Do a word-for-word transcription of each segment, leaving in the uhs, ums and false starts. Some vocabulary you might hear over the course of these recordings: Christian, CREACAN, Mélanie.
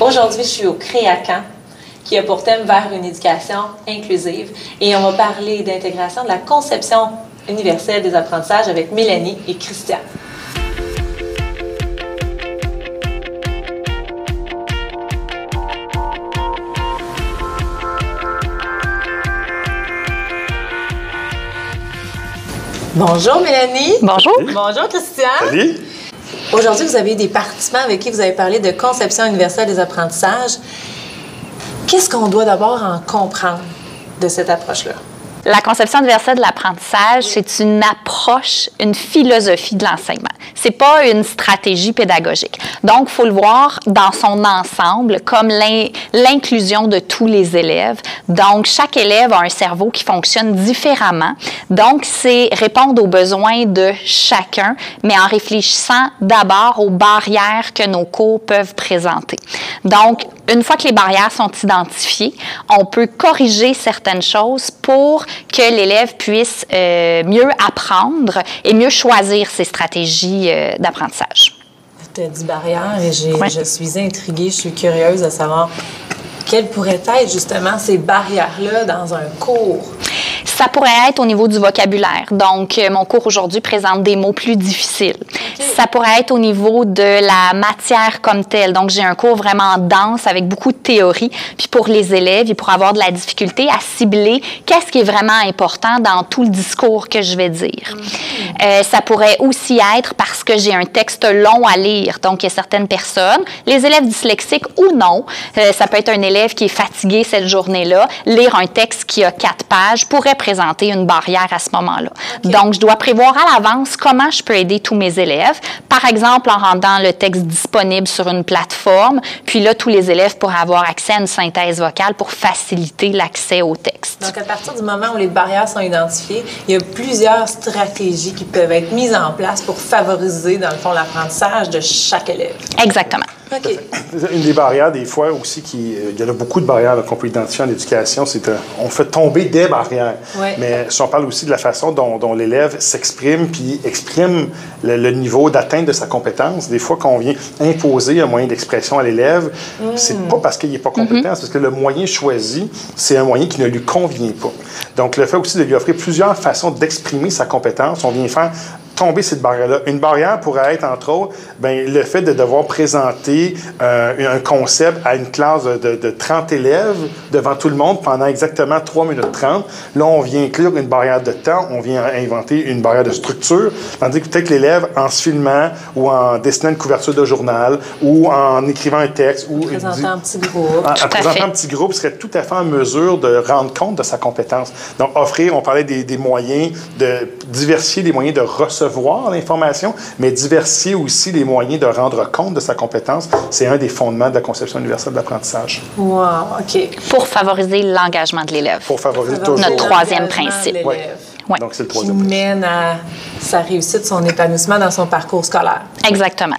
Aujourd'hui, je suis au CREACAN, qui a pour thème vers une éducation inclusive. Et on va parler d'intégration de la conception universelle des apprentissages avec Mélanie et Christian. Bonjour Mélanie. Bonjour. Bonjour Christian. Salut. Aujourd'hui, vous avez eu des participants avec qui vous avez parlé de conception universelle des apprentissages. Qu'est-ce qu'on doit d'abord en comprendre de cette approche-là? La conception universelle de l'apprentissage, c'est une approche, une philosophie de l'enseignement. C'est pas une stratégie pédagogique. Donc, il faut le voir dans son ensemble, comme l'inclusion de tous les élèves. Donc, chaque élève a un cerveau qui fonctionne différemment. Donc, c'est répondre aux besoins de chacun, mais en réfléchissant d'abord aux barrières que nos cours peuvent présenter. Donc, une fois que les barrières sont identifiées, on peut corriger certaines choses pour que l'élève puisse euh, mieux apprendre et mieux choisir ses stratégies euh, d'apprentissage. Tu as dit barrières et oui. Je suis intriguée, je suis curieuse de savoir quelles pourraient être justement ces barrières-là dans un cours. Ça pourrait être au niveau du vocabulaire. Donc, mon cours aujourd'hui présente des mots plus difficiles. Okay. Ça pourrait être au niveau de la matière comme telle. Donc, j'ai un cours vraiment dense avec beaucoup de théorie. Puis pour les élèves, ils pourraient avoir de la difficulté à cibler qu'est-ce qui est vraiment important dans tout le discours que je vais dire. Mm-hmm. euh, ça pourrait aussi être parce que j'ai un texte long à lire. Donc, il y a certaines personnes, les élèves dyslexiques ou non, euh, ça peut être un élève qui est fatigué cette journée-là, lire un texte qui a quatre pages pourrait présenter une barrière à ce moment-là. Okay. Donc, je dois prévoir à l'avance comment je peux aider tous mes élèves. Par exemple, en rendant le texte disponible sur une plateforme, puis là, tous les élèves pourraient avoir accès à une synthèse vocale pour faciliter l'accès au texte. Donc, à partir du moment où les barrières sont identifiées, il y a plusieurs stratégies qui peuvent être mises en place pour favoriser, dans le fond, l'apprentissage de chaque élève. Exactement. Okay. Une des barrières, des fois aussi, qui, il y en a beaucoup de barrières qu'on peut identifier en éducation, c'est qu'on fait tomber des barrières. Ouais. Mais si on parle aussi de la façon dont, dont l'élève s'exprime puis exprime le, le niveau d'atteinte de sa compétence, des fois qu'on vient imposer un moyen d'expression à l'élève, mmh. c'est pas parce qu'il n'est pas compétent, mmh. c'est parce que le moyen choisi, c'est un moyen qui ne lui convient pas. Donc, le fait aussi de lui offrir plusieurs façons d'exprimer sa compétence, on vient faire tomber cette barrière-là. Une barrière pourrait être, entre autres, bien, le fait de devoir présenter euh, un concept à une classe de, de trente élèves devant tout le monde pendant exactement trois minutes trente. Là, on vient inclure une barrière de temps, on vient inventer une barrière de structure, tandis que peut-être l'élève, en se filmant ou en dessinant une couverture de journal ou en écrivant un texte ou... Présentant dit, un petit groupe. En, en présentant fait. un petit groupe, serait tout à fait en mesure de rendre compte de sa compétence. Donc, offrir, on parlait des, des moyens de diversifier, des moyens de recevoir voir l'information, mais diversifier aussi les moyens de rendre compte de sa compétence. C'est un des fondements de la conception universelle de l'apprentissage. Wow, OK. Pour favoriser l'engagement de l'élève. Pour favoriser, favoriser toujours. Notre troisième principe. Oui. Oui. Donc, c'est le troisième principe. Qui mène à sa réussite, son épanouissement dans son parcours scolaire. Exactement.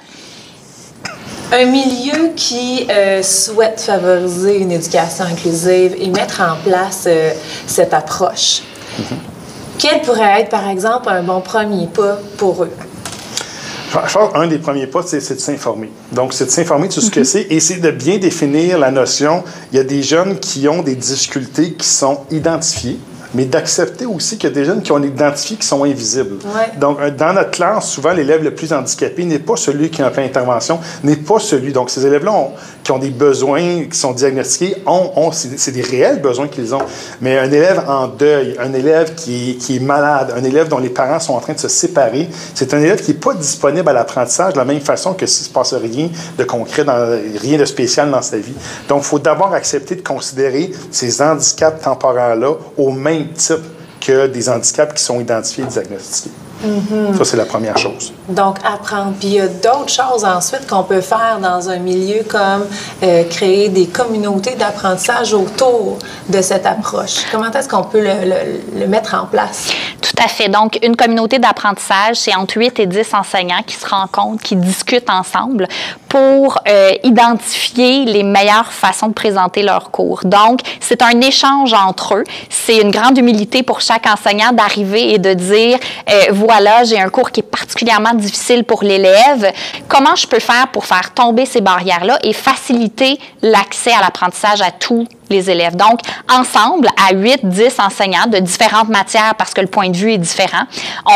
Un milieu qui euh, souhaite favoriser une éducation inclusive et mettre en place euh, cette approche. Mm-hmm. Quel pourrait être, par exemple, un bon premier pas pour eux? Je pense qu'un des premiers pas, c'est de s'informer. Donc, c'est de s'informer sur ce que c'est et c'est de bien définir la notion. Il y a des jeunes qui ont des difficultés qui sont identifiées, mais d'accepter aussi qu'il y a des jeunes qui ont identifié qui sont invisibles. Ouais. Donc, dans notre classe, souvent, l'élève le plus handicapé n'est pas celui qui a un plan d'intervention, n'est pas celui... Donc, ces élèves-là ont, qui ont des besoins, qui sont diagnostiqués, ont, ont, c'est des réels besoins qu'ils ont. Mais un élève en deuil, un élève qui, qui est malade, un élève dont les parents sont en train de se séparer, c'est un élève qui n'est pas disponible à l'apprentissage de la même façon que s'il ne se passe rien de concret, dans, rien de spécial dans sa vie. Donc, il faut d'abord accepter de considérer ces handicaps temporaires-là au même type que des handicaps qui sont identifiés et diagnostiqués. Mm-hmm. Ça, c'est la première chose. Donc, apprendre. Puis, il y a d'autres choses ensuite qu'on peut faire dans un milieu comme euh, créer des communautés d'apprentissage autour de cette approche. Comment est-ce qu'on peut le, le, le mettre en place? Tout à fait. Donc, une communauté d'apprentissage, c'est entre huit et dix enseignants qui se rencontrent, qui discutent ensemble pour euh, identifier les meilleures façons de présenter leurs cours. Donc, c'est un échange entre eux. C'est une grande humilité pour chaque enseignant d'arriver et de dire euh, « Voilà, j'ai un cours qui est particulièrement difficile pour l'élève. Comment je peux faire pour faire tomber ces barrières-là et faciliter l'accès à l'apprentissage à tous les élèves? » Donc, ensemble, à huit à dix enseignants de différentes matières, parce que le point de vue est différent,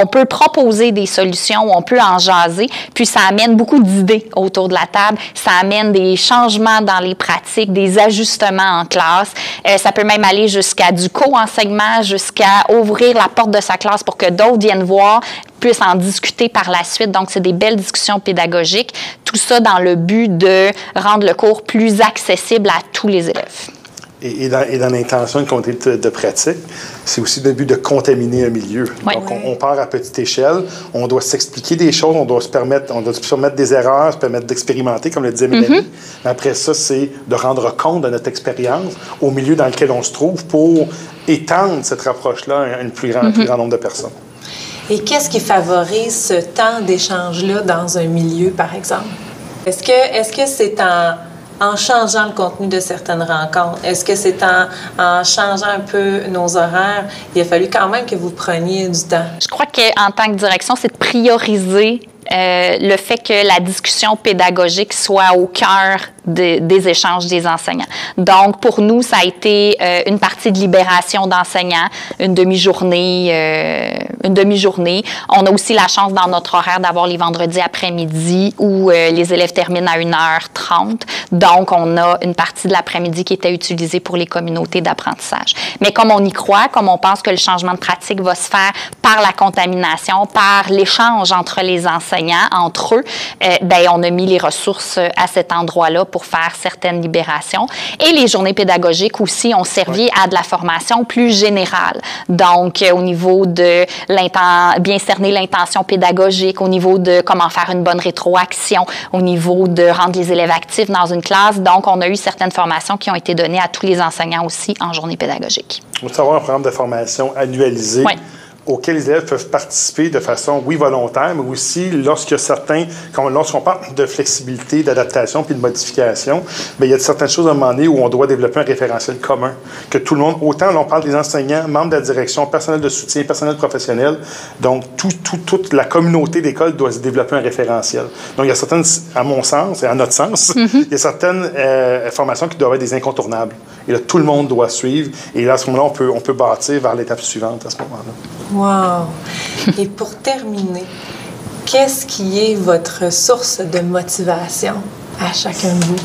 on peut proposer des solutions, on peut en jaser, puis ça amène beaucoup d'idées autour de la table, ça amène des changements dans les pratiques, des ajustements en classe, euh, ça peut même aller jusqu'à du co-enseignement, jusqu'à ouvrir la porte de sa classe pour que d'autres viennent voir, puissent en discuter par la suite. Donc, c'est des belles discussions pédagogiques, tout ça dans le but de rendre le cours plus accessible à tous les élèves. Et dans, et dans l'intention de comité de, de pratique, c'est aussi le but de contaminer un milieu. Oui. Donc, on, on part à petite échelle, on doit s'expliquer des choses, on doit se permettre, on doit se permettre des erreurs, se permettre d'expérimenter, comme le disait Mélanie. Mm-hmm. Après ça, c'est de rendre compte de notre expérience au milieu dans lequel on se trouve pour étendre cette approche-là à un plus grand, mm-hmm. plus grand nombre de personnes. Et qu'est-ce qui favorise ce temps d'échange-là dans un milieu, par exemple? Est-ce que, est-ce que c'est en... en changeant le contenu de certaines rencontres? Est-ce que c'est en, en changeant un peu nos horaires? Il a fallu quand même que vous preniez du temps. Je crois qu'en tant que direction, c'est de prioriser euh, le fait que la discussion pédagogique soit au cœur de, des échanges des enseignants. Donc, pour nous, ça a été euh, une partie de libération d'enseignants, une demi-journée, euh, une demi-journée. On a aussi la chance dans notre horaire d'avoir les vendredis après-midi où euh, les élèves terminent à une heure trente. Donc, on a une partie de l'après-midi qui était utilisée pour les communautés d'apprentissage. Mais comme on y croit, comme on pense que le changement de pratique va se faire par la contamination, par l'échange entre les enseignants, entre eux, euh, bien, on a mis les ressources à cet endroit-là pour faire certaines libérations. Et les journées pédagogiques aussi ont servi à de la formation plus générale. Donc, au niveau de bien cerner l'intention pédagogique, au niveau de comment faire une bonne rétroaction, au niveau de rendre les élèves actifs dans une classe. Donc, on a eu certaines formations qui ont été données à tous les enseignants aussi en journée pédagogique. On va avoir un programme de formation annualisé. Oui. Auxquels les élèves peuvent participer de façon, oui, volontaire, mais aussi lorsque certains, lorsqu'on parle de flexibilité, d'adaptation puis de modification, bien, il y a certaines choses à un moment donné où on doit développer un référentiel commun, que tout le monde, autant l'on parle des enseignants, membres de la direction, personnel de soutien, personnel professionnel, donc tout, tout, toute la communauté d'école doit se développer un référentiel. Donc il y a certaines, à mon sens et à notre sens, mm-hmm. il y a certaines euh, formations qui doivent être des incontournables. Et là, tout le monde doit suivre. Et là, à ce moment-là, on peut, on peut bâtir vers l'étape suivante à ce moment-là. Wow! Et pour terminer, qu'est-ce qui est votre source de motivation à chacun de vous?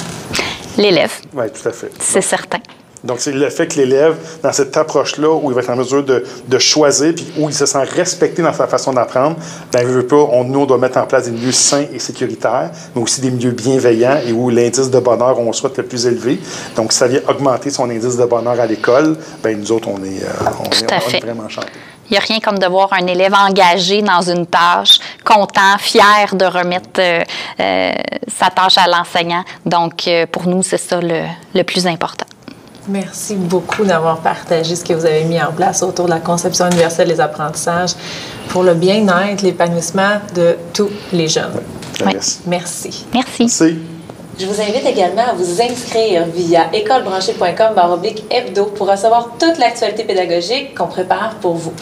L'élève. Oui, tout à fait. C'est certain. Donc, c'est le fait que l'élève, dans cette approche-là, où il va être en mesure de, de choisir, puis où il se sent respecté dans sa façon d'apprendre, bien, il veut pas, on, nous, on doit mettre en place des milieux sains et sécuritaires, mais aussi des milieux bienveillants et où l'indice de bonheur, on souhaite le plus élevé. Donc, si ça vient augmenter son indice de bonheur à l'école, bien, nous autres, on est, euh, on est, on est vraiment chantés. Il n'y a rien comme de voir un élève engagé dans une tâche, content, fier de remettre euh, euh, sa tâche à l'enseignant. Donc, euh, pour nous, c'est ça le, le plus important. Merci beaucoup d'avoir partagé ce que vous avez mis en place autour de la conception universelle des apprentissages pour le bien-être, l'épanouissement de tous les jeunes. Oui. Merci. Merci. Merci. Je vous invite également à vous inscrire via écolebranchée point com barre oblique hebdo pour recevoir toute l'actualité pédagogique qu'on prépare pour vous.